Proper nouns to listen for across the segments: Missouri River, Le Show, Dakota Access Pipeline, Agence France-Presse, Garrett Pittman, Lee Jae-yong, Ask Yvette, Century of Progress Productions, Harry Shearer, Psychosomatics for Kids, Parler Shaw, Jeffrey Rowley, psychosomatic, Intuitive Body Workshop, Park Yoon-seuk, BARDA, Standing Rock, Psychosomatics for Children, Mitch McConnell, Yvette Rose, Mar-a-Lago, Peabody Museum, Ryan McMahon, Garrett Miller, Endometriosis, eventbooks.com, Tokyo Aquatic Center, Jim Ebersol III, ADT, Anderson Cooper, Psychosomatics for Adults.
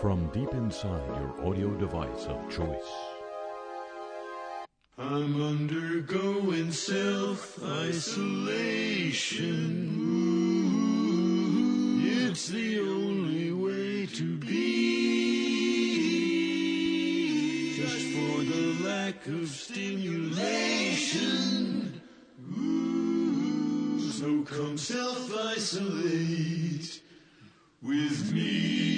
from deep inside your audio device of choice. I'm undergoing self-isolation. Ooh, it's the only way to be. Just for the lack of stimulation. Ooh, so come self-isolate with me.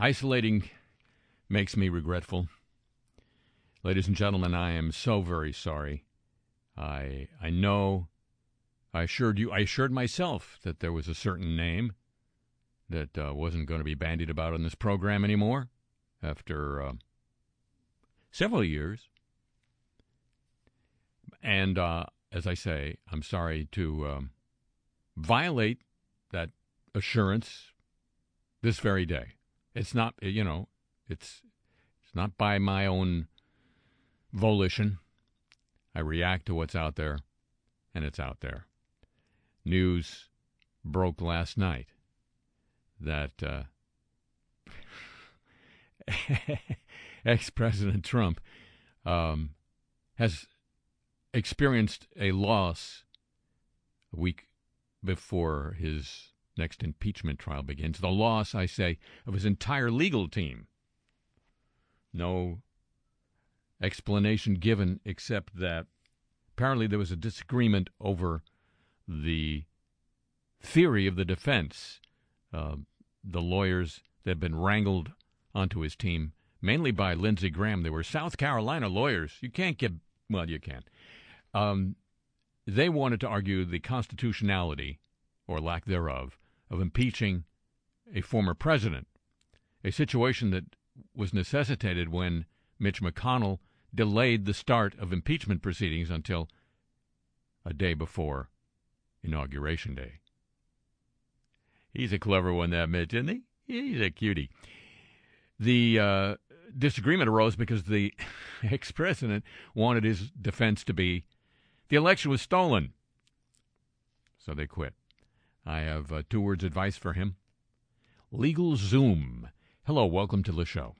Isolating makes me regretful. Ladies and gentlemen, I am so very sorry. I know I assured myself that there was a certain name that wasn't going to be bandied about on this program anymore after several years. And as I say, I'm sorry to violate that assurance this very day. It's not, you know, it's not by my own volition. I react to what's out there, and it's out there. News broke last night that ex-President Trump has experienced a loss a week before his next impeachment trial begins. The loss, I say, of his entire legal team. No explanation given except that apparently there was a disagreement over the theory of the defense. The lawyers that had been wrangled onto his team, mainly by Lindsey Graham. They were South Carolina lawyers. You can't get, well, you can. They wanted to argue the constitutionality, or lack thereof, of impeaching a former president, a situation that was necessitated when Mitch McConnell delayed the start of impeachment proceedings until a day before Inauguration Day. He's a clever one, that Mitch, isn't he? He's a cutie. The disagreement arose because the ex-president wanted his defense to be, the election was stolen. So they quit. I have two words of advice for him. Legal Zoom. Hello, welcome to Le Show.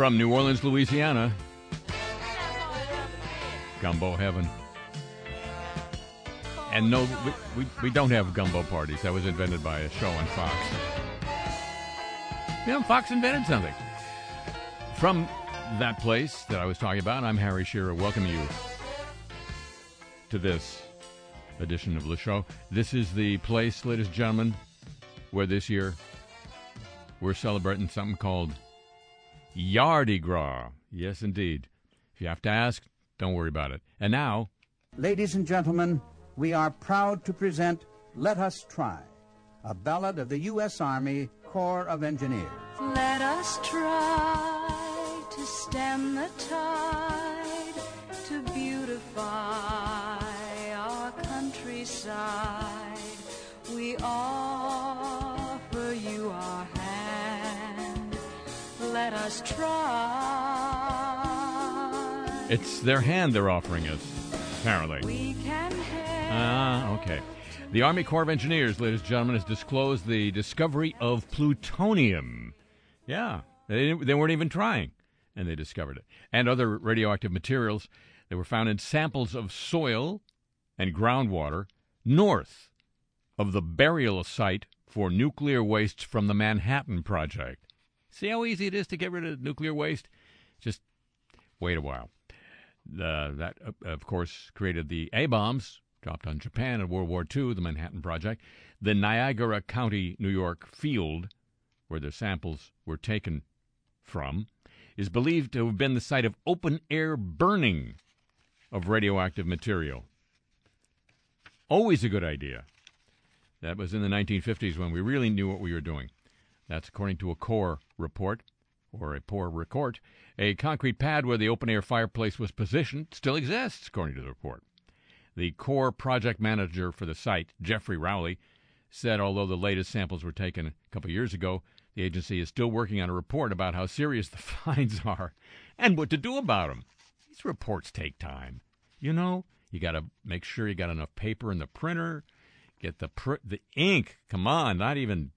from New Orleans, Louisiana. Gumbo heaven. And no, we don't have gumbo parties. That was invented by a show on Fox. Yeah, Fox invented something. From that place that I was talking about, I'm Harry Shearer. Welcome you to this edition of Le Show. This is the place, ladies and gentlemen, where this year we're celebrating something called Mardi Gras. Yes, indeed. If you have to ask, don't worry about it. And now, ladies and gentlemen, we are proud to present Let Us Try, a ballad of the U.S. Army Corps of Engineers. Let us try to stem the tide, to beautify our countryside. We offer you our hand. Let us try. It's their hand they're offering us, apparently. We can help. Okay. The Army Corps of Engineers, ladies and gentlemen, has disclosed the discovery of plutonium. Yeah, they weren't even trying, and they discovered it. And other radioactive materials that were found in samples of soil and groundwater north of the burial site for nuclear wastes from the Manhattan Project. See how easy it is to get rid of nuclear waste? Just wait a while. That, of course, created the A-bombs, dropped on Japan in World War II, the Manhattan Project, the Niagara County, New York field, where the samples were taken from, is believed to have been the site of open-air burning of radioactive material. Always a good idea. That was in the 1950s when we really knew what we were doing. That's according to a Corps report, or a Corps record. A concrete pad where the open-air fireplace was positioned still exists, according to the report. The Corps project manager for the site, Jeffrey Rowley, said although the latest samples were taken a couple of years ago, the agency is still working on a report about how serious the finds are and what to do about them. These reports take time. You know, you got to make sure you got enough paper in the printer, get the ink. Come on, not even.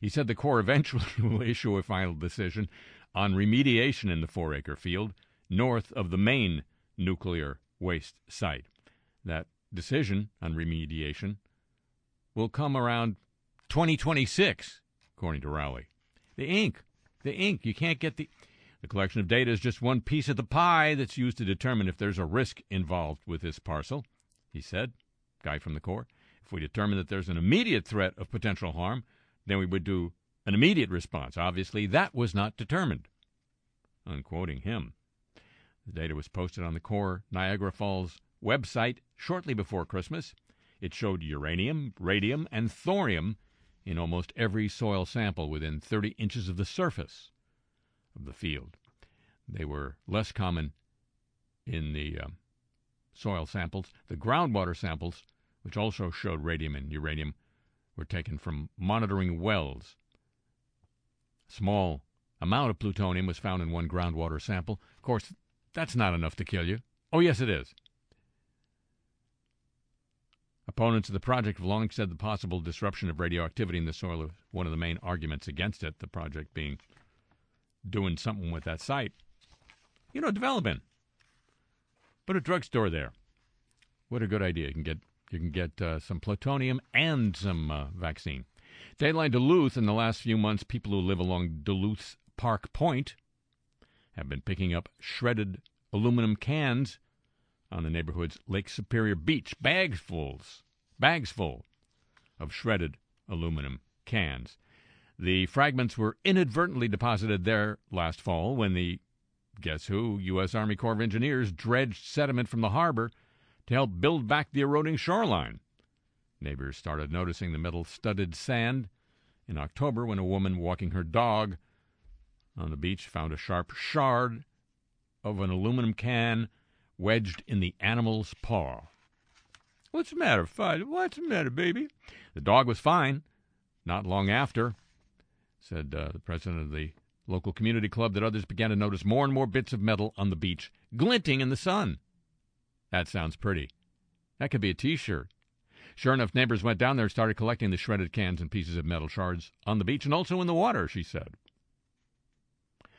He said the Corps eventually will issue a final decision on remediation in the 4-acre field north of the main nuclear waste site. That decision on remediation will come around 2026, according to Rowley. The ink, you can't get the collection of data is just one piece of the pie that's used to determine if there's a risk involved with this parcel, he said, guy from the Corps. If we determine that there's an immediate threat of potential harm, then we would do an immediate response. Obviously, that was not determined. I'm quoting him. The data was posted on the Corps Niagara Falls website shortly before Christmas. It showed uranium, radium, and thorium in almost every soil sample within 30 inches of the surface of the field. They were less common in the soil samples. The groundwater samples, which also showed radium and uranium, were taken from monitoring wells. A small amount of plutonium was found in one groundwater sample. Of course, that's not enough to kill you. Oh, yes, it is. Opponents of the project have long said the possible disruption of radioactivity in the soil is one of the main arguments against it, the project being doing something with that site. You know, developing. Put a drugstore there. What a good idea. You can get some plutonium and some vaccine. Dateline Duluth, in the last few months, people who live along Duluth's Park Point have been picking up shredded aluminum cans on the neighborhood's Lake Superior beach, bags full of shredded aluminum cans. The fragments were inadvertently deposited there last fall when the, guess who, U.S. Army Corps of Engineers dredged sediment from the harbor to help build back the eroding shoreline. Neighbors started noticing the metal-studded sand in October when a woman walking her dog on the beach found a sharp shard of an aluminum can wedged in the animal's paw. What's the matter, Fudge? What's the matter, baby? The dog was fine not long after, said the president of the local community club, that others began to notice more and more bits of metal on the beach, glinting in the sun. That sounds pretty. That could be a T-shirt. Sure enough, neighbors went down there and started collecting the shredded cans and pieces of metal shards on the beach and also in the water, she said.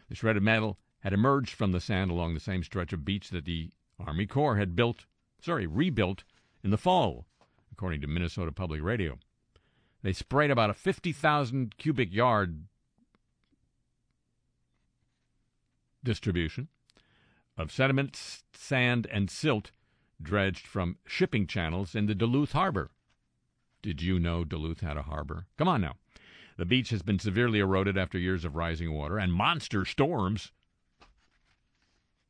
The shredded metal had emerged from the sand along the same stretch of beach that the Army Corps had rebuilt in the fall, according to Minnesota Public Radio. They sprayed about a 50,000 cubic yard distribution of sediment, sand, and silt dredged from shipping channels in the Duluth harbor. Did you know Duluth had a harbor? Come on now. The beach has been severely eroded after years of rising water and monster storms.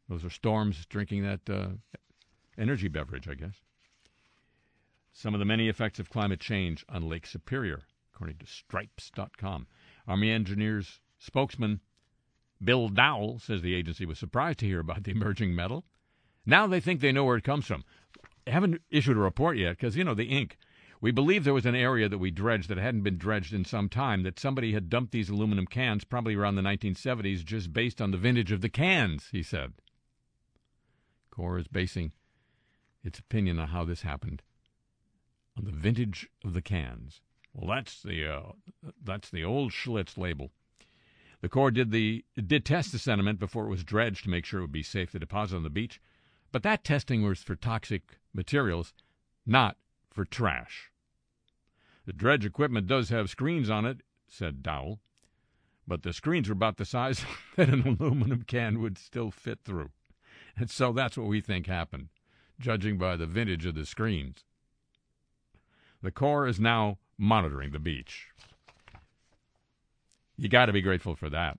Those are storms drinking that energy beverage, I guess. Some of the many effects of climate change on Lake Superior, according to Stripes.com. Army Engineers spokesman Bill Dowell says the agency was surprised to hear about the emerging metal. Now they think they know where it comes from. They haven't issued a report yet because, you know, the ink. We believe there was an area that we dredged that hadn't been dredged in some time, that somebody had dumped these aluminum cans probably around the 1970s just based on the vintage of the cans, he said. Corps is basing its opinion on how this happened on the vintage of the cans. Well, that's the old Schlitz label. The Corps did test the sediment before it was dredged to make sure it would be safe to deposit on the beach, but that testing was for toxic materials, not for trash. The dredge equipment does have screens on it, said Dowell, but the screens are about the size that an aluminum can would still fit through. And so that's what we think happened, judging by the vintage of the screens. The Corps is now monitoring the beach. You got to be grateful for that.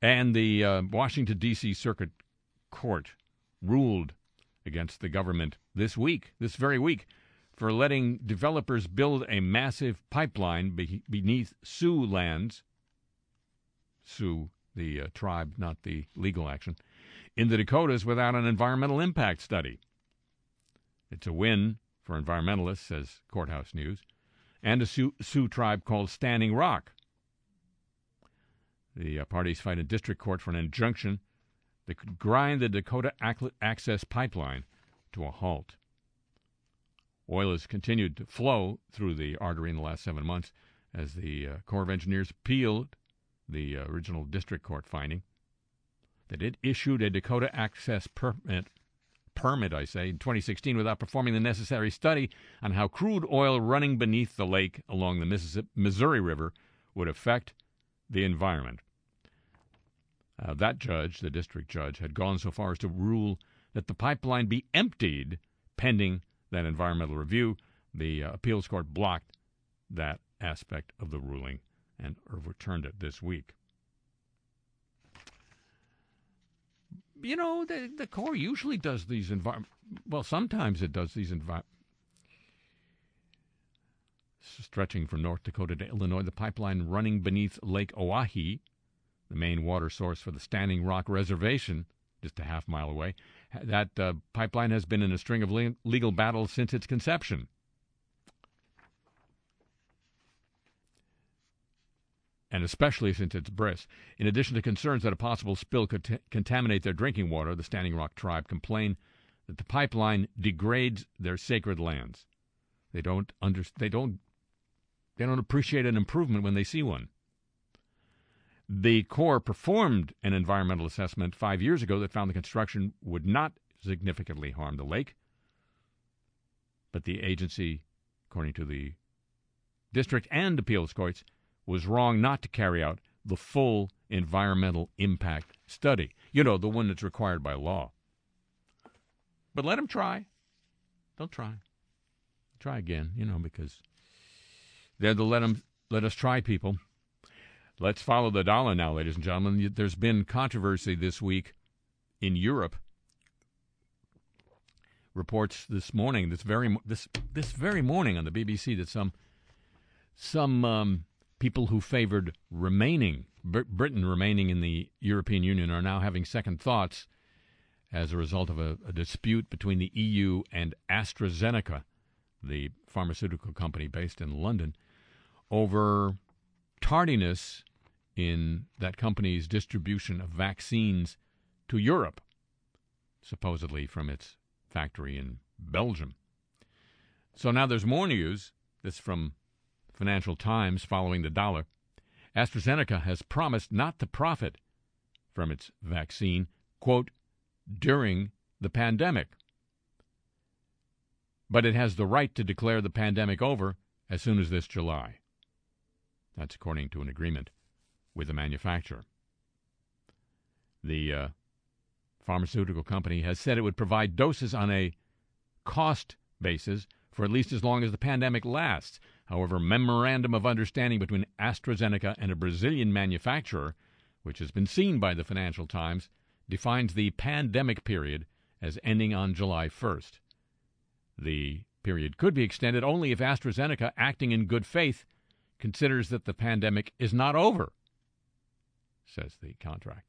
And the Washington, D.C. Circuit Court ruled against the government this very week, for letting developers build a massive pipeline beneath Sioux lands, Sioux, the tribe, not the legal action, in the Dakotas without an environmental impact study. It's a win for environmentalists, says Courthouse News, and a Sioux tribe called Standing Rock. The parties fight in district court for an injunction that could grind the Dakota Access Pipeline to a halt. Oil has continued to flow through the artery in the last 7 months as the Corps of Engineers appealed the original district court finding that it issued a Dakota Access permit in 2016 without performing the necessary study on how crude oil running beneath the lake along the Missouri River would affect the environment. That judge, the district judge, had gone so far as to rule that the pipeline be emptied pending that environmental review. The appeals court blocked that aspect of the ruling and overturned it this week. You know, the Corps usually does these stretching from North Dakota to Illinois, the pipeline running beneath Lake Oahe, the main water source for the Standing Rock Reservation, just a half mile away. That pipeline has been in a string of legal battles since its conception. And especially since its birth. In addition to concerns that a possible spill could contaminate their drinking water, the Standing Rock tribe complain that the pipeline degrades their sacred lands. They don't appreciate an improvement when they see one. The Corps performed an environmental assessment 5 years ago that found the construction would not significantly harm the lake. But the agency, according to the district and appeals courts, was wrong not to carry out the full environmental impact study. You know, the one that's required by law. But let them try. They'll try. Try again, you know, because they're the let us try people. Let's follow the dollar now, ladies and gentlemen. There's been controversy this week in Europe. Reports this morning, this very morning on the BBC, that some people who favored Britain remaining in the European Union are now having second thoughts as a result of a dispute between the EU and AstraZeneca, the pharmaceutical company based in London, over tardiness in that company's distribution of vaccines to Europe, supposedly from its factory in Belgium. So now there's more news. This from Financial Times following the dollar. AstraZeneca has promised not to profit from its vaccine, quote, during the pandemic. But it has the right to declare the pandemic over as soon as this July. That's according to an agreement with the manufacturer. The pharmaceutical company has said it would provide doses on a cost basis for at least as long as the pandemic lasts. However, memorandum of understanding between AstraZeneca and a Brazilian manufacturer, which has been seen by the Financial Times, defines the pandemic period as ending on July 1st. The period could be extended only if AstraZeneca, acting in good faith, considers that the pandemic is not over, says the contract.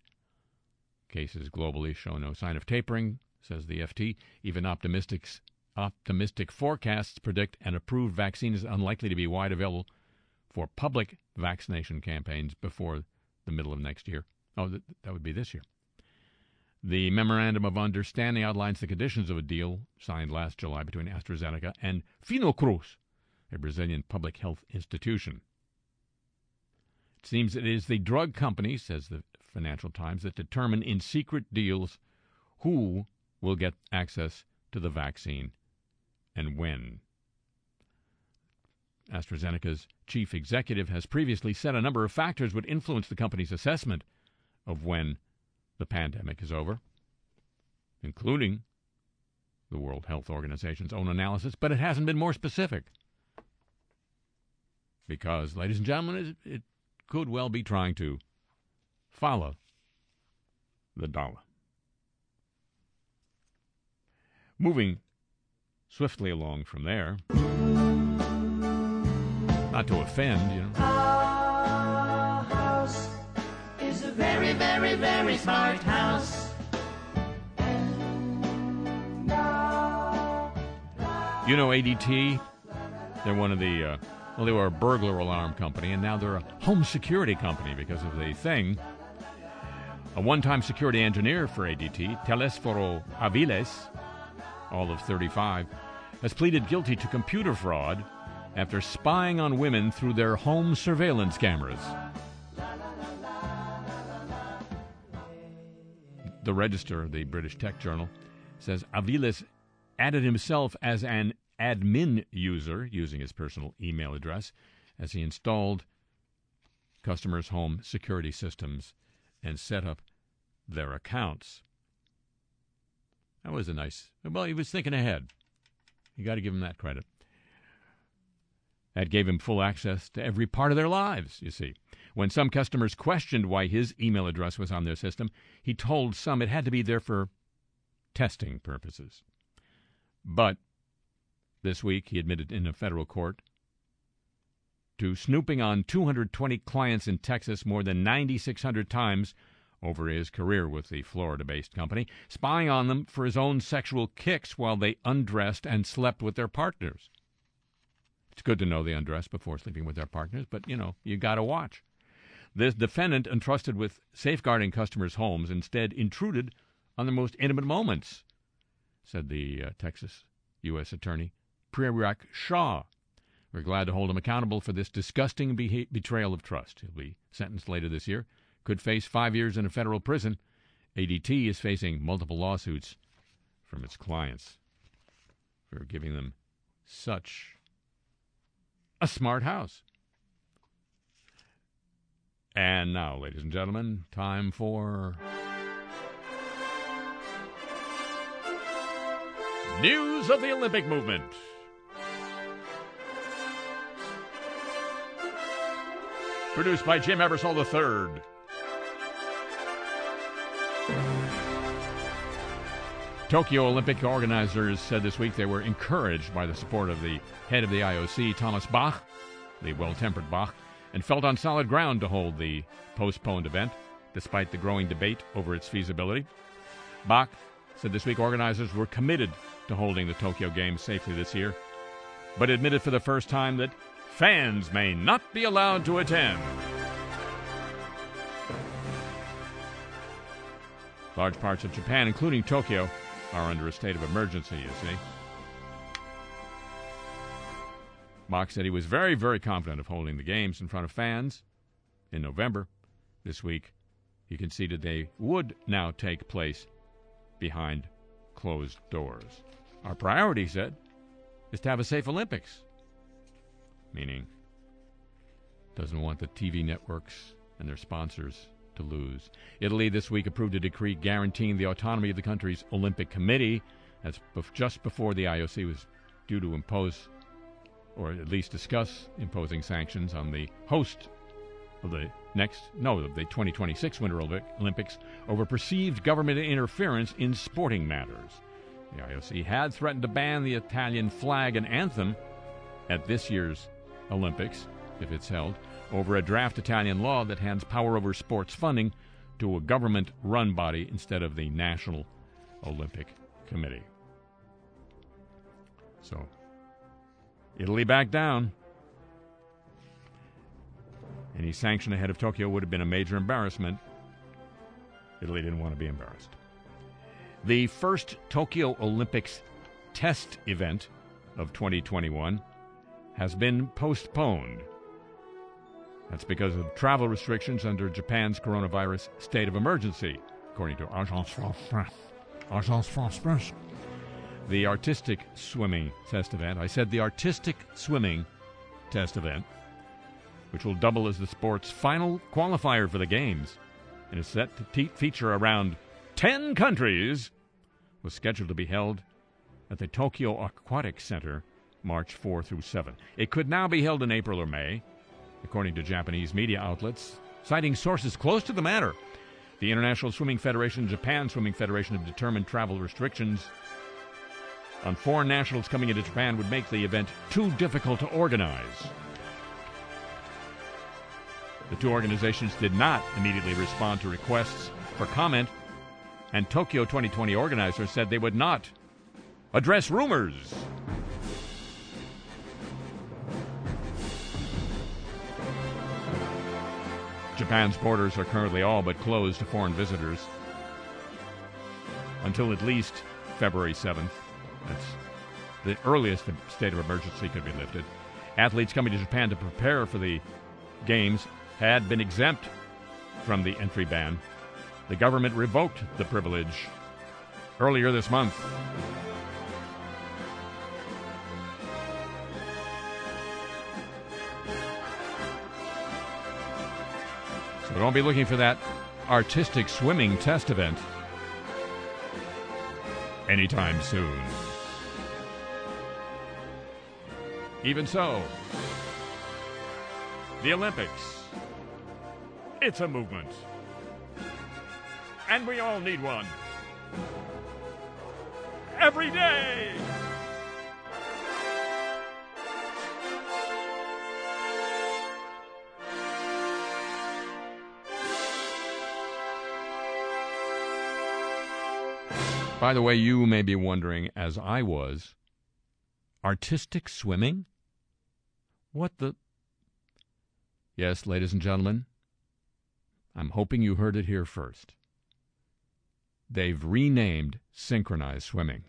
Cases globally show no sign of tapering, says the FT. Even optimistic forecasts predict an approved vaccine is unlikely to be wide available for public vaccination campaigns before the middle of next year. Oh, that would be this year. The Memorandum of Understanding outlines the conditions of a deal signed last July between AstraZeneca and Fiocruz, a Brazilian public health institution. It seems it is the drug companies, says the Financial Times, that determine in secret deals who will get access to the vaccine and when. AstraZeneca's chief executive has previously said a number of factors would influence the company's assessment of when the pandemic is over, including the World Health Organization's own analysis, but it hasn't been more specific because, ladies and gentlemen, it could well be trying to follow the dollar. Moving swiftly along from there, not to offend, you know. Our house is a very, very, very smart house. You know ADT? They're one of the, well, they were a burglar alarm company, and now they're a home security company because of the thing. A one-time security engineer for ADT, Telesforo Aviles, all of 35, has pleaded guilty to computer fraud after spying on women through their home surveillance cameras. The Register, the British tech journal, says Aviles added himself as an admin user using his personal email address as he installed customers' home security systems and set up their accounts. That was a nice... Well, he was thinking ahead. You got to give him that credit. That gave him full access to every part of their lives, you see. When some customers questioned why his email address was on their system, he told some it had to be there for testing purposes. But this week he admitted in a federal court to snooping on 220 clients in Texas more than 9,600 times over his career with the Florida-based company, spying on them for his own sexual kicks while they undressed and slept with their partners. It's good to know they undress before sleeping with their partners, but, you know, you got to watch. This defendant, entrusted with safeguarding customers' homes, instead intruded on their most intimate moments, said the Texas U.S. Attorney Parler Shaw. We're glad to hold him accountable for this disgusting betrayal of trust. He'll be sentenced later this year. Could face 5 years in a federal prison. ADT is facing multiple lawsuits from its clients for giving them such a smart house. And now, ladies and gentlemen, time for News of the Olympic Movement. Produced by Jim Ebersol III. Tokyo Olympic organizers said this week they were encouraged by the support of the head of the IOC, Thomas Bach, the well-tempered Bach, and felt on solid ground to hold the postponed event, despite the growing debate over its feasibility. Bach said this week organizers were committed to holding the Tokyo Games safely this year, but admitted for the first time that fans may not be allowed to attend. Large parts of Japan, including Tokyo, are under a state of emergency, you see. Bach said he was very, very confident of holding the games in front of fans in November. This week, He conceded they would now take place behind closed doors. Our priority, he said, is to have a safe Olympics, meaning doesn't want the TV networks and their sponsors to lose. Italy this week approved a decree guaranteeing the autonomy of the country's Olympic Committee. That's just before the IOC was due to impose, or at least discuss imposing sanctions on the host of the 2026 Winter Olympics over perceived government interference in sporting matters. The IOC had threatened to ban the Italian flag and anthem at this year's Olympics, if it's held, over a draft Italian law that hands power over sports funding to a government-run body instead of the National Olympic Committee. So, Italy backed down. Any sanction ahead of Tokyo would have been a major embarrassment. Italy didn't want to be embarrassed. The first Tokyo Olympics test event of 2021 has been postponed. That's because of travel restrictions under Japan's coronavirus state of emergency, according to Agence France-Presse. Agence France-Presse. The artistic swimming test event. I said the artistic swimming test event, which will double as the sport's final qualifier for the Games, and is set to feature around 10 countries, was scheduled to be held at the Tokyo Aquatic Center March 4 through 7. It could now be held in April or May, according to Japanese media outlets, citing sources close to the matter. The International Swimming Federation and Japan Swimming Federation have determined travel restrictions on foreign nationals coming into Japan would make the event too difficult to organize. The two organizations did not immediately respond to requests for comment, and Tokyo 2020 organizers said they would not address rumors. Japan's borders are currently all but closed to foreign visitors until at least February 7th. That's the earliest the state of emergency could be lifted. Athletes coming to Japan to prepare for the Games had been exempt from the entry ban. The government revoked the privilege earlier this month. So don't be looking for that artistic swimming test event anytime soon. Even so, the Olympics, it's a movement, and we all need one, every day. By the way, you may be wondering, as I was, artistic swimming? What the... Yes, ladies and gentlemen, I'm hoping you heard it here first. They've renamed synchronized swimming.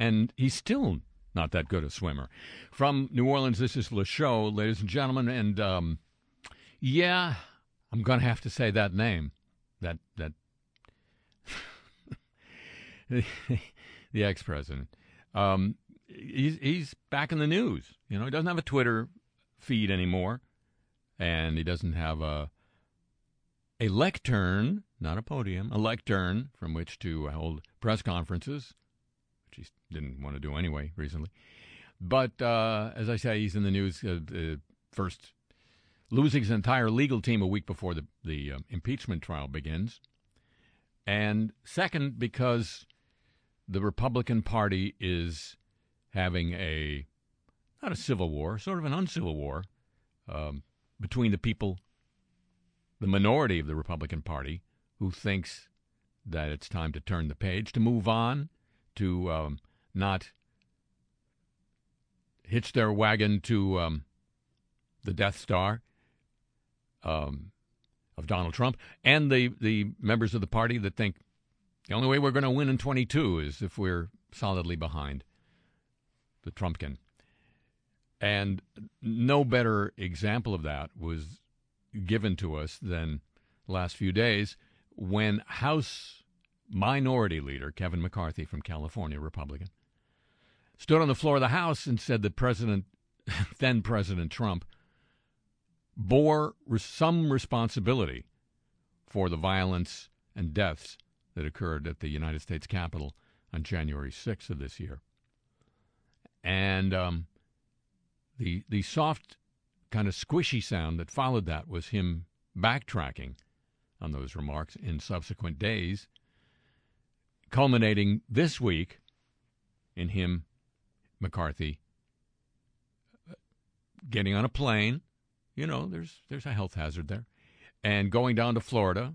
and he's still not that good a swimmer. From New Orleans, this is Le Show, ladies and gentlemen, and yeah, I'm going to have to say that name. That the ex-president. He's back in the news. You know, he doesn't have a Twitter feed anymore, and he doesn't have a lectern, not a podium, a lectern from which to hold press conferences, which he didn't want to do anyway recently. But as I say, he's in the news first, losing his entire legal team a week before the impeachment trial begins. And second, because the Republican Party is having not a civil war, sort of an uncivil war between the people, the minority of the Republican Party, who thinks that it's time to turn the page, to move on, to not hitch their wagon to the Death Star of Donald Trump, and the members of the party that think the only way we're going to win in 2022 is if we're solidly behind the Trumpkin. And no better example of that was given to us than the last few days when House Minority Leader Kevin McCarthy from California, Republican, stood on the floor of the House and said that then President Trump bore some responsibility for the violence and deaths that occurred at the United States Capitol on January 6th of this year. And the soft, kind of squishy sound that followed that was him backtracking on those remarks in subsequent days, culminating this week in him, McCarthy, getting on a plane. You know, there's a health hazard there. And going down to Florida,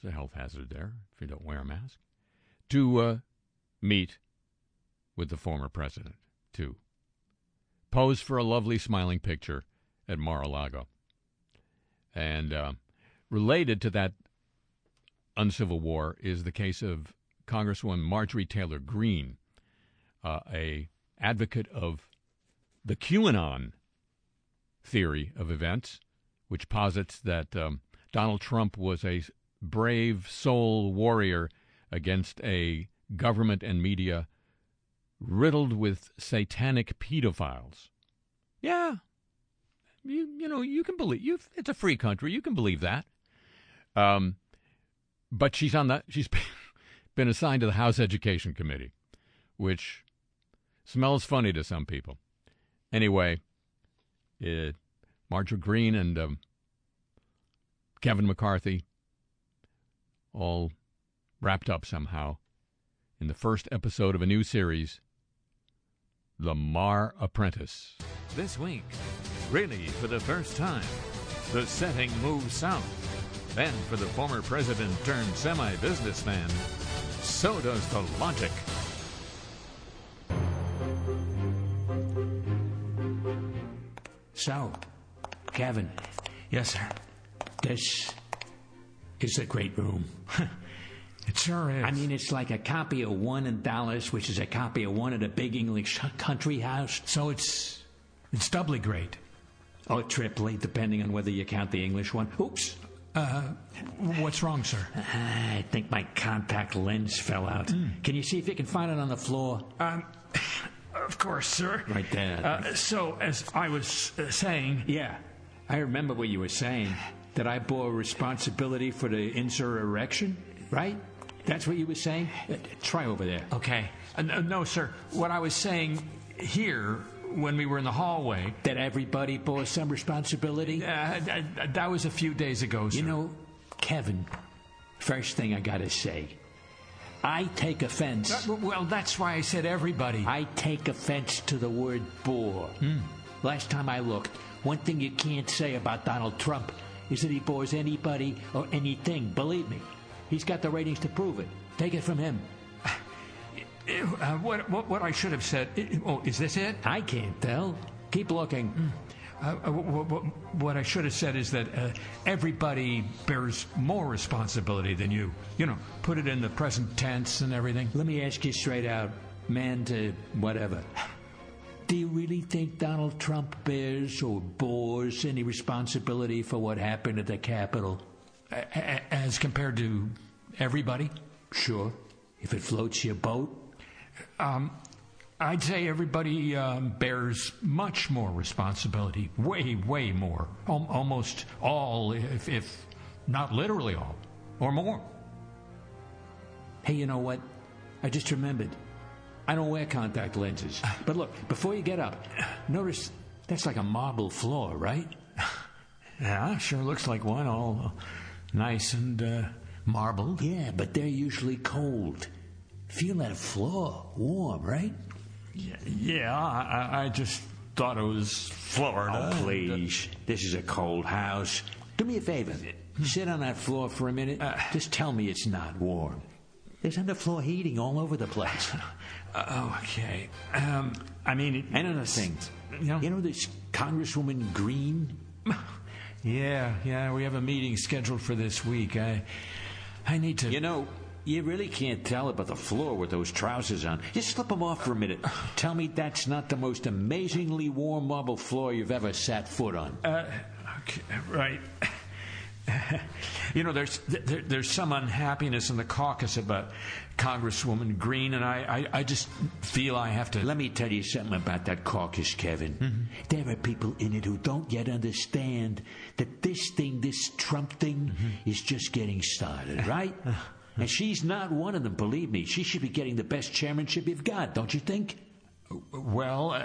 there's a health hazard there if you don't wear a mask, to meet with the former president, too. Pose for a lovely smiling picture at Mar-a-Lago. And related to that uncivil war is the case of Congresswoman Marjorie Taylor Greene, a advocate of the QAnon theory of events, which posits that Donald Trump was a brave soul warrior against a government and media riddled with satanic pedophiles. Yeah, you know, you can believe it's a free country. You can believe that. But she's been assigned to the House Education Committee, which smells funny to some people. Anyway, Marjorie Greene and Kevin McCarthy all wrapped up somehow in the first episode of a new series, The Mar Apprentice. This week, really for the first time, the setting moves south. And for the former president turned semi-businessman, so does the logic. So, Kevin. Yes, sir. This is a great room. It sure is. I mean, it's like a copy of one in Dallas, which is a copy of one at a big English country house. So it's doubly great. Oh, triply, depending on whether you count the English one. Oops. What's wrong, sir? I think my contact lens fell out. Can you see if you can find it on the floor? Of course, sir. Right there. So, as I was saying... Yeah, I remember what you were saying, that I bore responsibility for the insurrection, right? That's what you were saying? Try over there. Okay. No, sir. What I was saying here, when we were in the hallway... That everybody bore some responsibility? That was a few days ago, sir. You know, Kevin, first thing I gotta say... I take offense. Well, that's why I said everybody. I take offense to the word bore. Last time I looked, one thing you can't say about Donald Trump is that he bores anybody or anything. Believe me, he's got the ratings to prove it. Take it from him. What I should have said... Oh, is this it? I can't tell. Keep looking. What I should have said is that everybody bears more responsibility than you. You know, put it in the present tense and everything. Let me ask you straight out. man to whatever. Do you really think Donald Trump bears or bores any responsibility for what happened at the Capitol? As compared to everybody? Sure. If it floats your boat? I'd say everybody bears much more responsibility, way more. Almost all, if not literally all, or more. Hey, you know what? I just remembered. I don't wear contact lenses. But look, before you get up, notice that's like a marble floor, right? Yeah, sure looks like one, all nice and marbled. Yeah, but they're usually cold. Feel that floor, warm, right? Yeah, I just thought it was Florida. Oh, please. This is a cold house. Do me a favor. Sit on that floor for a minute. Just tell me it's not warm. There's underfloor heating all over the place. Okay. I mean... Another thing. You know this Congresswoman Green? Yeah, we have a meeting scheduled for this week. I need to... You know, you really can't tell about the floor with those trousers on. Just slip them off for a minute. Tell me that's not the most amazingly warm marble floor you've ever sat foot on. Okay, right. You know, there's some unhappiness in the caucus about Congresswoman Green, and I just feel I have to... Let me tell you something about that caucus, Kevin. Mm-hmm. There are people in it who don't yet understand that this Trump thing, mm-hmm. is just getting started, right? And she's not one of them, believe me. She should be getting the best chairmanship you've got, don't you think? Well,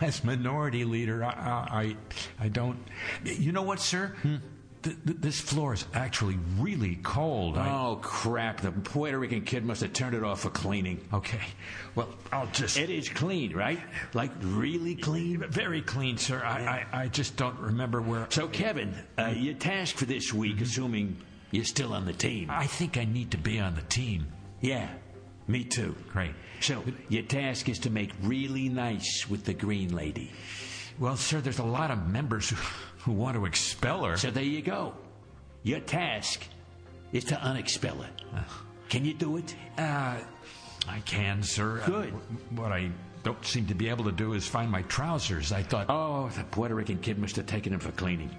as minority leader, I don't... You know what, sir? Hmm? This floor is actually really cold. Oh, crap. The Puerto Rican kid must have turned it off for cleaning. Okay. Well, I'll just... It is clean, right? Like, really clean? Very clean, sir. Yeah. I just don't remember where... So, Kevin, your task for this week, mm-hmm. assuming you're still on the team... I think I need to be on the team. Yeah, me too. Great. So, your task is to make really nice with the Green Lady. Well, sir, there's a lot of members who want to expel her. So there you go. Your task is to unexpel her. Can you do it? I can, sir. Good. What I don't seem to be able to do is find my trousers. I thought... Oh, the Puerto Rican kid must have taken them for cleaning.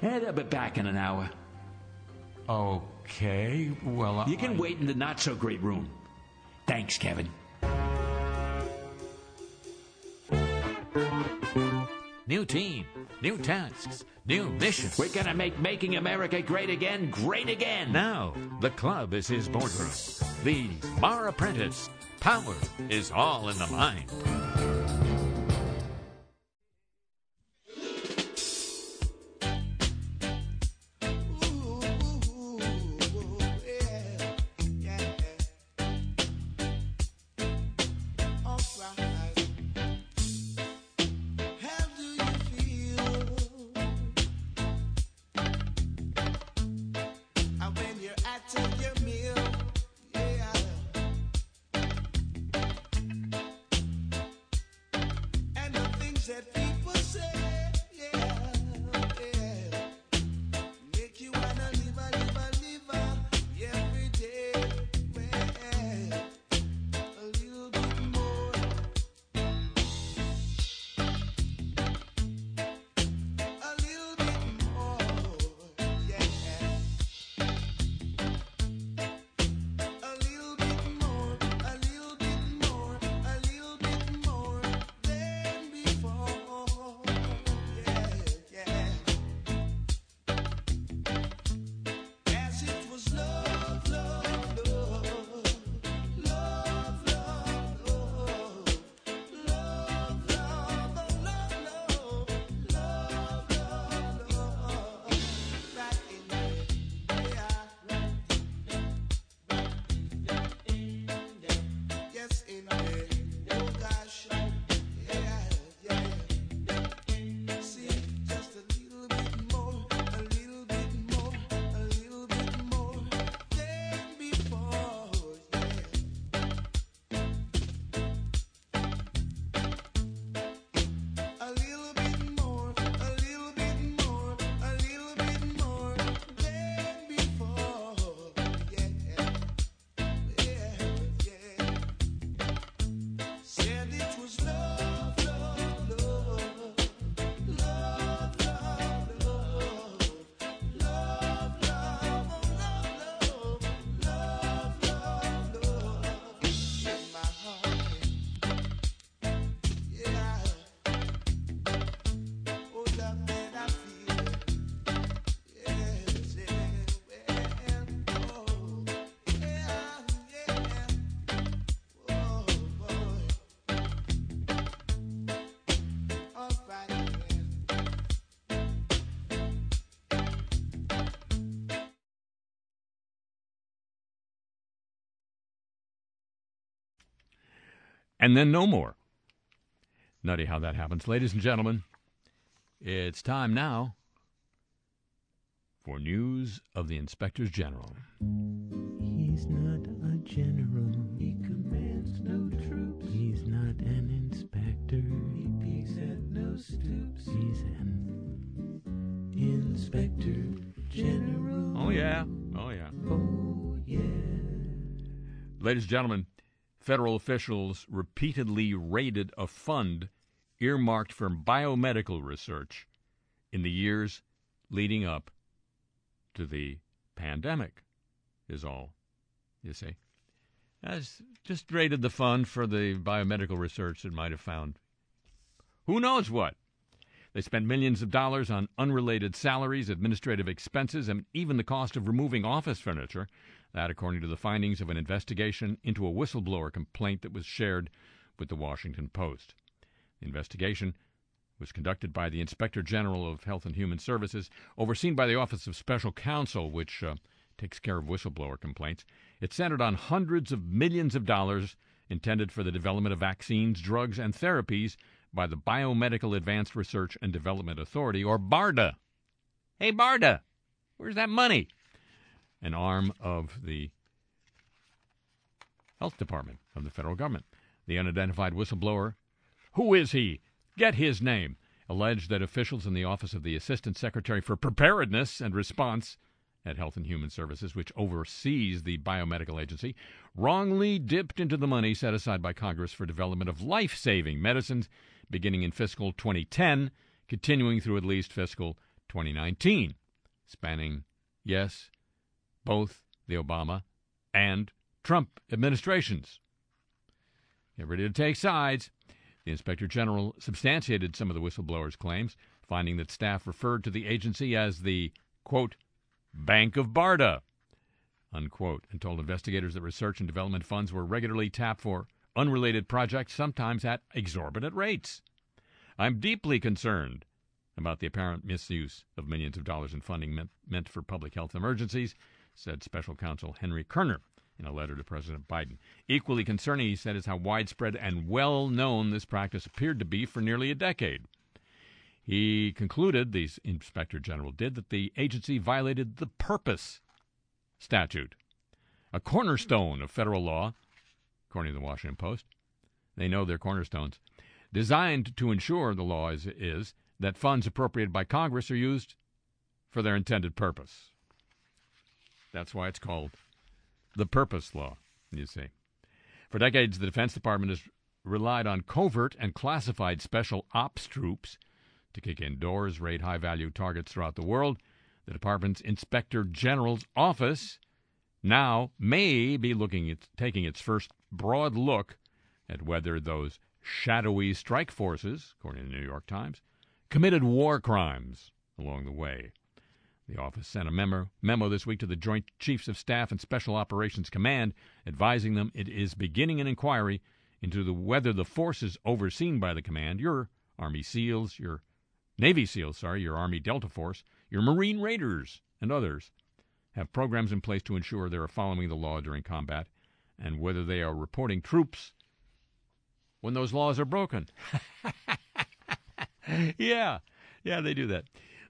They'll be back in an hour. Okay, well... You can wait in the not-so-great room. Thanks, Kevin. New team, new tasks, new missions. We're gonna make making America great again. Now, the club is his boardroom. The Bar Apprentice. Power is all in the mind. and then no more. Nutty how that happens. Ladies and gentlemen, it's time now for news of the Inspector General. He's not a general. He commands no troops. He's not an inspector. He peeks at no stoops. He's an Inspector General. Oh, yeah. Oh, yeah. Oh, yeah. Ladies and gentlemen, federal officials repeatedly raided a fund earmarked for biomedical research in the years leading up to the pandemic, is all, you see. That's just raided the fund for the biomedical research that might have found who knows what. They spent millions of dollars on unrelated salaries, administrative expenses, and even the cost of removing office furniture. That, according to the findings of an investigation into a whistleblower complaint that was shared with the Washington Post. The investigation was conducted by the Inspector General of Health and Human Services, overseen by the Office of Special Counsel, which takes care of whistleblower complaints. It centered on hundreds of millions of dollars intended for the development of vaccines, drugs, and therapies by the Biomedical Advanced Research and Development Authority, or BARDA. Hey, BARDA, where's that money? An arm of the Health Department of the federal government. The unidentified whistleblower, who is he? Get his name, alleged that officials in the Office of the Assistant Secretary for Preparedness and Response at Health and Human Services, which oversees the biomedical agency, wrongly dipped into the money set aside by Congress for development of life-saving medicines beginning in fiscal 2010, continuing through at least fiscal 2019, spanning, yes, both the Obama and Trump administrations. Get ready to take sides. The Inspector General substantiated some of the whistleblower's claims, finding that staff referred to the agency as the, quote, Bank of BARDA, unquote, and told investigators that research and development funds were regularly tapped for unrelated projects, sometimes at exorbitant rates. I'm deeply concerned about the apparent misuse of millions of dollars in funding meant for public health emergencies, said Special Counsel Henry Kerner in a letter to President Biden. Equally concerning, he said, is how widespread and well-known this practice appeared to be for nearly a decade. He concluded, the Inspector General did, that the agency violated the purpose statute, a cornerstone of federal law, according to the Washington Post. They know their cornerstones. Designed to ensure, the law is that funds appropriated by Congress are used for their intended purpose. That's why it's called the Purpose Law, you see. For decades, the Defense Department has relied on covert and classified special ops troops to kick in doors, raid high-value targets throughout the world. The department's Inspector General's office now may be taking its first broad look at whether those shadowy strike forces, according to the New York Times, committed war crimes along the way. The office sent a memo this week to the Joint Chiefs of Staff and Special Operations Command, advising them it is beginning an inquiry into whether the forces overseen by the command, your Army SEALs, your Navy SEALs, your Army Delta Force, your Marine Raiders, and others, have programs in place to ensure they are following the law during combat, and whether they are reporting troops when those laws are broken. Yeah, they do that.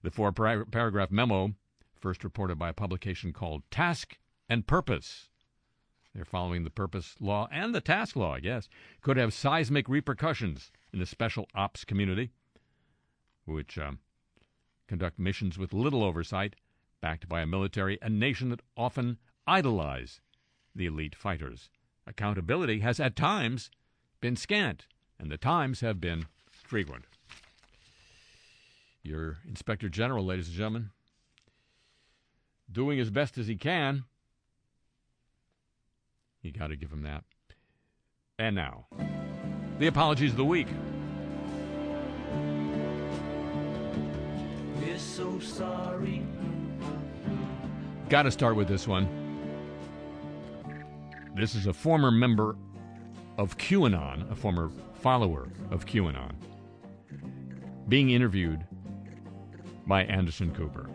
The four-paragraph memo, first reported by a publication called Task and Purpose. They're following the Purpose Law and the Task Law, I guess, could have seismic repercussions in the special ops community, which conduct missions with little oversight, backed by a military and nation that often idolize the elite fighters. Accountability has at times been scant, and the times have been frequent. Your Inspector General, ladies and gentlemen, doing as best as he can. You got to give him that. And now, the apologies of the week. We're so sorry. Got to start with this one. This is a former member of QAnon, a former follower of QAnon, being interviewed by Anderson Cooper.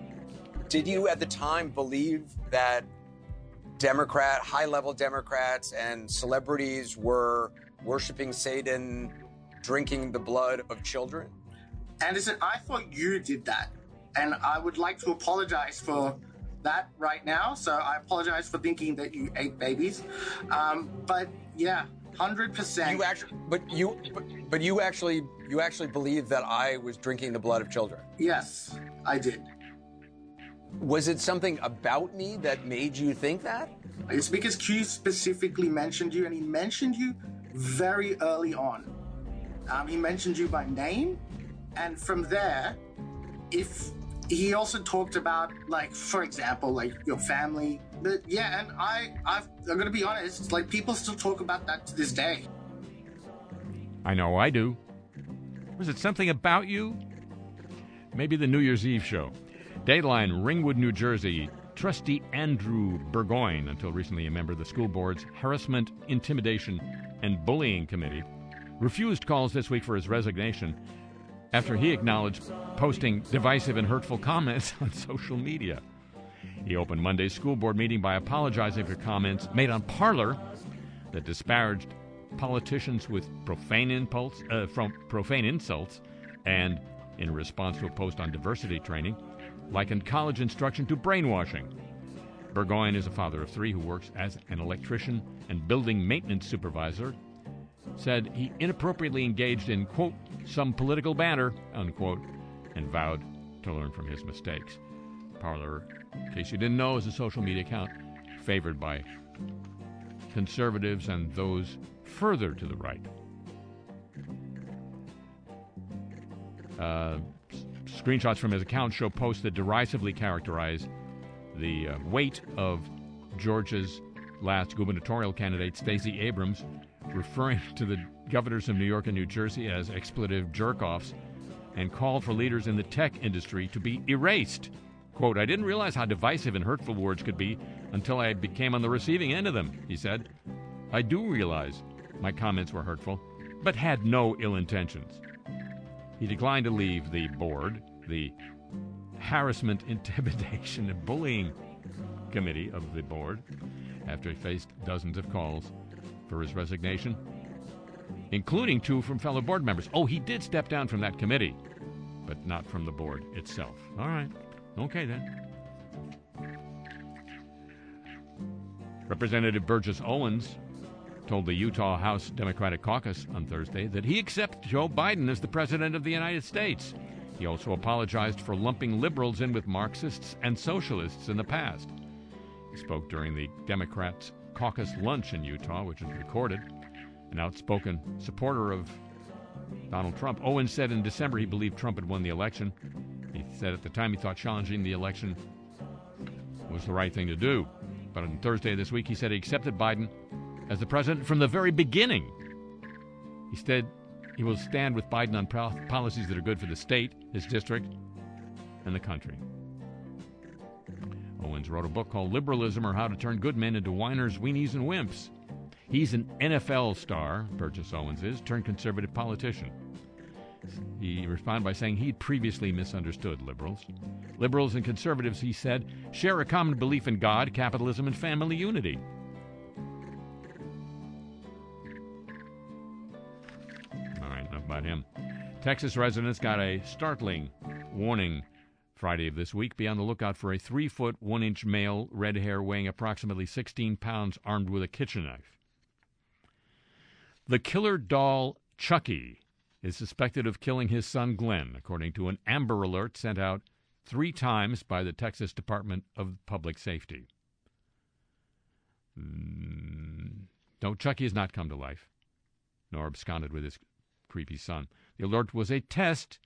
Did you at the time believe that Democrat, high-level Democrats and celebrities were worshiping Satan, drinking the blood of children. Anderson, I thought you did that, and I would like to apologize for that right now. So I apologize for thinking that you ate babies. But yeah, 100%. You actually believe that I was drinking the blood of children? Yes, I did. Was it something about me that made you think that? It's because Q specifically mentioned you, and he mentioned you very early on. He mentioned you by name, and from there, he also talked about, like, for example, like your family. But yeah, and I'm gonna be honest, like, people still talk about that to this day. I know I do. Was it something about you? Maybe the New Year's Eve show. Dateline, Ringwood, New Jersey. Trustee Andrew Burgoyne, until recently a member of the school board's Harassment, Intimidation, and Bullying Committee, refused calls this week for his resignation after he acknowledged posting divisive and hurtful comments on social media. He opened Monday's school board meeting by apologizing for comments made on Parler that disparaged politicians with profane insults, and in response to a post on diversity training, likened college instruction to brainwashing. Burgoyne is a father of three who works as an electrician and building maintenance supervisor, said he inappropriately engaged in, quote, some political banter, unquote, and vowed to learn from his mistakes. Parler, in case you didn't know, is a social media account favored by conservatives and those further to the right. Screenshots from his account show posts that derisively characterize the weight of Georgia's last gubernatorial candidate, Stacey Abrams, referring to the governors of New York and New Jersey as expletive jerk-offs, and called for leaders in the tech industry to be erased. Quote, I didn't realize how divisive and hurtful words could be until I became on the receiving end of them, he said. I do realize my comments were hurtful, but had no ill intentions. He declined to leave the board, the Harassment, Intimidation, and Bullying Committee of the board, after he faced dozens of calls for his resignation, including two from fellow board members. Oh, he did step down from that committee, but not from the board itself. All right. Okay, then. Representative Burgess Owens told the Utah House Democratic Caucus on Thursday that he accepts Joe Biden as the President of the United States. He also apologized for lumping liberals in with Marxists and socialists in the past. He spoke during the Democrats' caucus lunch in Utah, which is recorded. An outspoken supporter of Donald Trump, Owens said in December he believed Trump had won the election. He said at the time he thought challenging the election was the right thing to do. But on Thursday this week, he said he accepted Biden as the president from the very beginning. He said he will stand with Biden on policies that are good for the state, his district, and the country. Owens wrote a book called Liberalism or How to Turn Good Men into Whiners, Weenies, and Wimps. He's an NFL star, Burgess Owens is, turned conservative politician. He responded by saying he'd previously misunderstood liberals. Liberals and conservatives, he said, share a common belief in God, capitalism, and family unity. All right, enough about him. Texas residents got a startling warning Friday of this week. Be on the lookout for a 3-foot, 1-inch male, red hair, weighing approximately 16 pounds, armed with a kitchen knife. The killer doll Chucky is suspected of killing his son Glenn, according to an Amber Alert sent out 3 times by the Texas Department of Public Safety. No, Chucky has not come to life, nor absconded with his creepy son. The alert was a test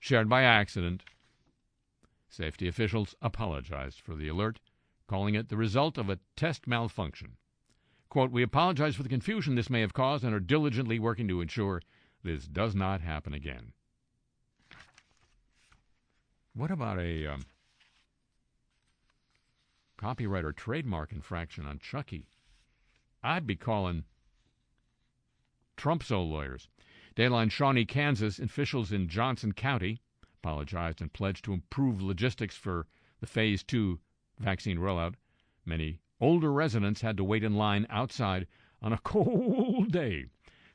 shared by accident. Safety officials apologized for the alert, calling it the result of a test malfunction. Quote, we apologize for the confusion this may have caused and are diligently working to ensure this does not happen again. What about a copyright or trademark infraction on Chucky? I'd be calling Trumpso lawyers. Dateline Shawnee, Kansas, officials in Johnson County apologized and pledged to improve logistics for the Phase 2 vaccine rollout. Many Older residents had to wait in line outside on a cold day.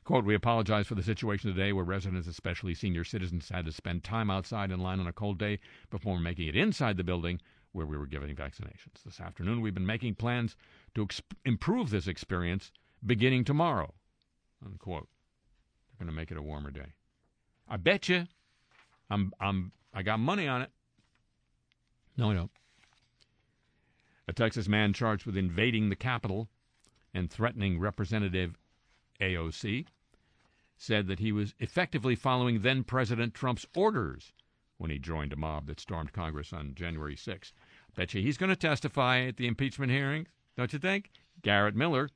Quote, we apologize for the situation today where residents, especially senior citizens, had to spend time outside in line on a cold day before making it inside the building where we were giving vaccinations. This afternoon, we've been making plans to improve this experience beginning tomorrow, unquote. They're going to make it a warmer day. I bet you I got money on it. No, I don't. A Texas man charged with invading the Capitol and threatening Representative AOC said that he was effectively following then-President Trump's orders when he joined a mob that stormed Congress on January 6th. Bet you he's going to testify at the impeachment hearings, don't you think? Garrett Miller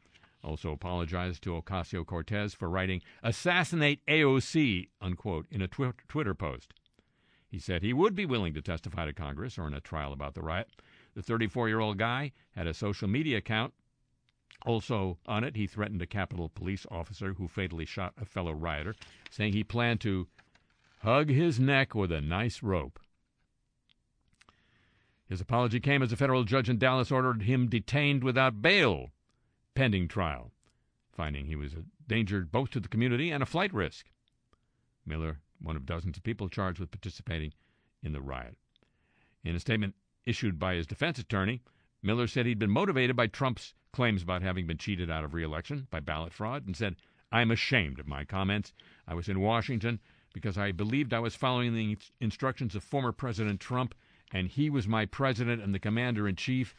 also apologized to Ocasio-Cortez for writing, assassinate AOC, unquote, in a Twitter post. He said he would be willing to testify to Congress or in a trial about the riot. The 34-year-old guy had a social media account. Also on it, he threatened a Capitol Police officer who fatally shot a fellow rioter, saying he planned to hug his neck with a nice rope. His apology came as a federal judge in Dallas ordered him detained without bail, pending trial, finding he was a danger both to the community and a flight risk. Miller, one of dozens of people charged with participating in the riot. In a statement issued by his defense attorney, Miller said he'd been motivated by Trump's claims about having been cheated out of re-election by ballot fraud and said, I'm ashamed of my comments. I was in Washington because I believed I was following the instructions of former President Trump, and he was my president and the commander-in-chief.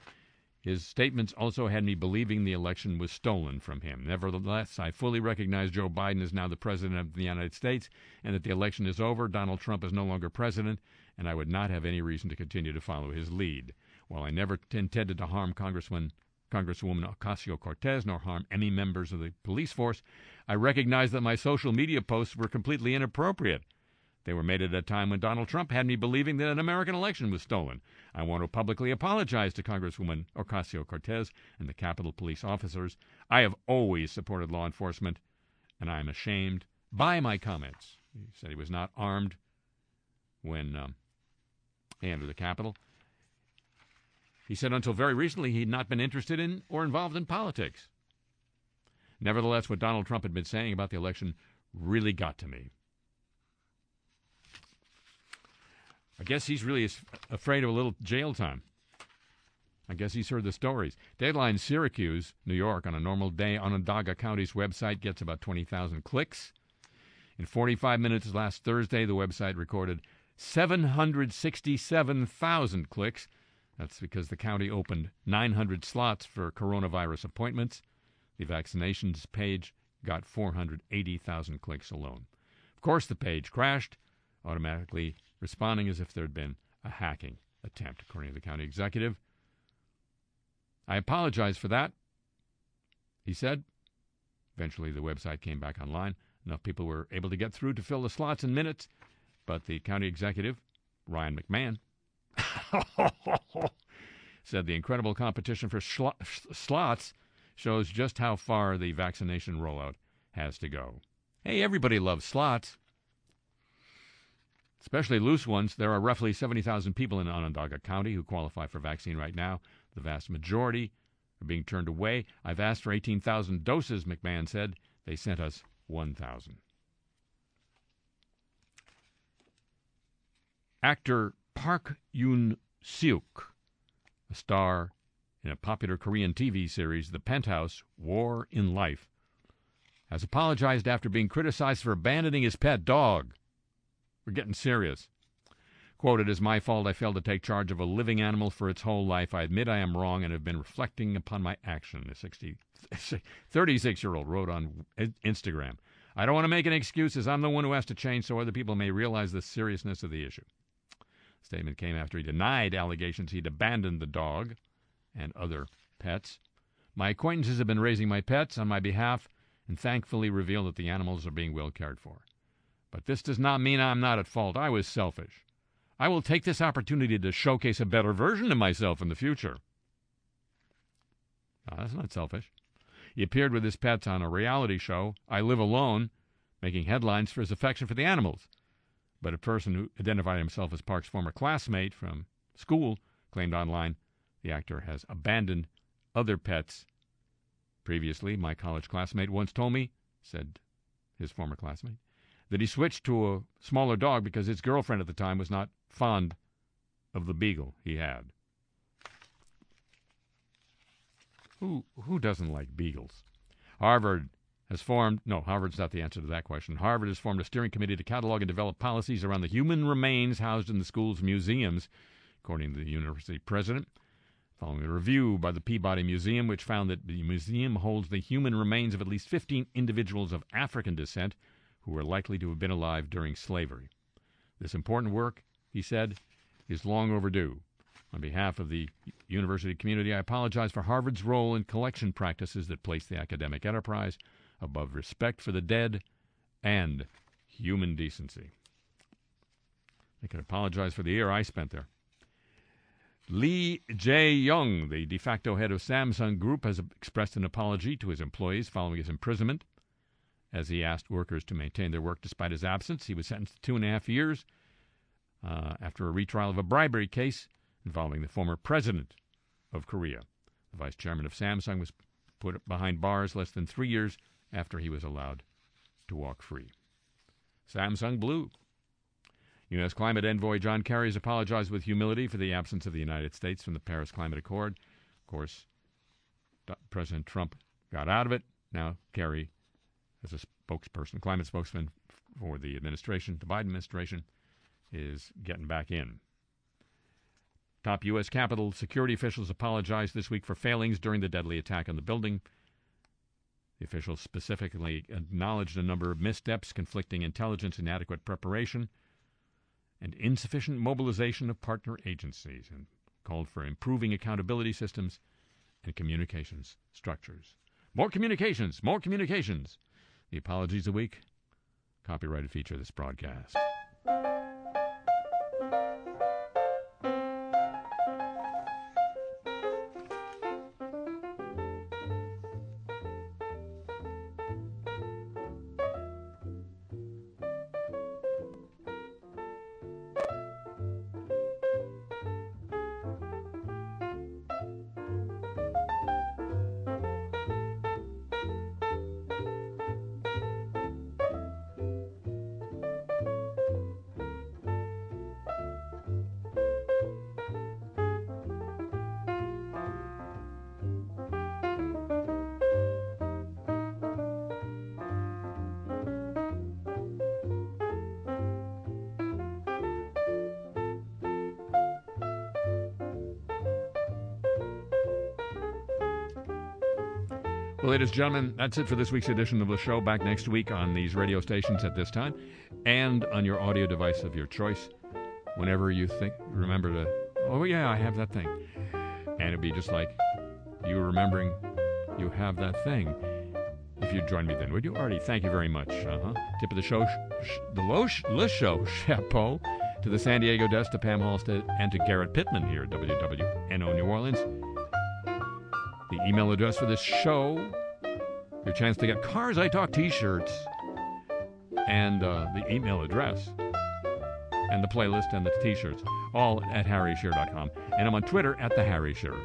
His statements also had me believing the election was stolen from him. Nevertheless, I fully recognize Joe Biden is now the president of the United States and that the election is over. Donald Trump is no longer president, and I would not have any reason to continue to follow his lead. While I never intended to harm Congresswoman Ocasio-Cortez nor harm any members of the police force, I recognize that my social media posts were completely inappropriate. They were made at a time when Donald Trump had me believing that an American election was stolen. I want to publicly apologize to Congresswoman Ocasio-Cortez and the Capitol Police officers. I have always supported law enforcement, and I am ashamed by my comments. He said he was not armed when he entered the Capitol. He said until very recently he had not been interested in or involved in politics. Nevertheless, what Donald Trump had been saying about the election really got to me. I guess he's really afraid of a little jail time. I guess he's heard the stories. Deadline Syracuse, New York, on a normal day, Onondaga County's website gets about 20,000 clicks. In 45 minutes last Thursday, the website recorded 767,000 clicks. That's because the county opened 900 slots for coronavirus appointments. The vaccinations page got 480,000 clicks alone. Of course, the page crashed, automatically responding as if there had been a hacking attempt, according to the county executive. I apologize for that, he said. Eventually, the website came back online. Enough people were able to get through to fill the slots in minutes, but the county executive, Ryan McMahon, said the incredible competition for slots shows just how far the vaccination rollout has to go. Hey, everybody loves slots. Especially loose ones. There are roughly 70,000 people in Onondaga County who qualify for vaccine right now. The vast majority are being turned away. I've asked for 18,000 doses, McMahon said. They sent us 1,000. Actor Park Yoon-seuk, a star in a popular Korean TV series, The Penthouse, War in Life, has apologized after being criticized for abandoning his pet dog. We're getting serious. Quote, it is my fault I failed to take charge of a living animal for its whole life. I admit I am wrong and have been reflecting upon my action, the 36-year-old wrote on Instagram. I don't want to make any excuses. I'm the one who has to change so other people may realize the seriousness of the issue. The statement came after he denied allegations he'd abandoned the dog and other pets. My acquaintances have been raising my pets on my behalf and thankfully reveal that the animals are being well cared for. But this does not mean I'm not at fault. I was selfish. I will take this opportunity to showcase a better version of myself in the future. No, that's not selfish. He appeared with his pets on a reality show, I Live Alone, making headlines for his affection for the animals. But a person who identified himself as Park's former classmate from school claimed online the actor has abandoned other pets. Previously, my college classmate once told me, said his former classmate, that he switched to a smaller dog because his girlfriend at the time was not fond of the beagle he had. Who doesn't like beagles? Harvard's not the answer to that question. Harvard has formed a steering committee to catalog and develop policies around the human remains housed in the school's museums, according to the university president, following a review by the Peabody Museum, which found that the museum holds the human remains of at least 15 individuals of African descent who were likely to have been alive during slavery. This important work, he said, is long overdue. On behalf of the university community, I apologize for Harvard's role in collection practices that place the academic enterprise above respect for the dead and human decency. They can apologize for the year I spent there. Lee Jae-yong, the de facto head of Samsung Group, has expressed an apology to his employees following his imprisonment, as he asked workers to maintain their work despite his absence. He was sentenced to 2.5 years after a retrial of a bribery case involving the former president of Korea. The vice chairman of Samsung was put behind bars less than 3 years after he was allowed to walk free. Samsung Blue. U.S. climate envoy John Kerry has apologized with humility for the absence of the United States from the Paris Climate Accord. Of course, President Trump got out of it. Now Kerry, as a climate spokesman for the administration, the Biden administration, is getting back in. Top U.S. Capitol security officials apologized this week for failings during the deadly attack on the building. The officials specifically acknowledged a number of missteps, conflicting intelligence, inadequate preparation, and insufficient mobilization of partner agencies, and called for improving accountability systems and communications structures. More communications! The Apologies a Week, copyrighted feature of this broadcast. Well, ladies and gentlemen, that's it for this week's edition of Le Show. Back next week on these radio stations at this time and on your audio device of your choice. Whenever you think, remember to, oh yeah, I have that thing. And it'd be just like you remembering you have that thing. If you'd join me then, would you? Artie, thank you very much. Tip of the show, Le Show, chapeau to the San Diego desk, to Pam Halstead, and to Garrett Pittman here at WWNO New Orleans. The email address for this show, your chance to get Cars I Talk t-shirts, and the email address, and the playlist, and the t-shirts, all at harryshearer.com. And I'm on Twitter at the Harry Shearer.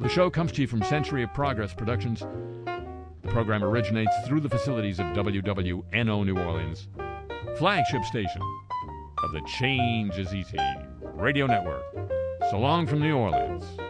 The show comes to you from Century of Progress Productions. The program originates through the facilities of WWNO New Orleans, flagship station of the Change is Easy Radio Network. So long from New Orleans.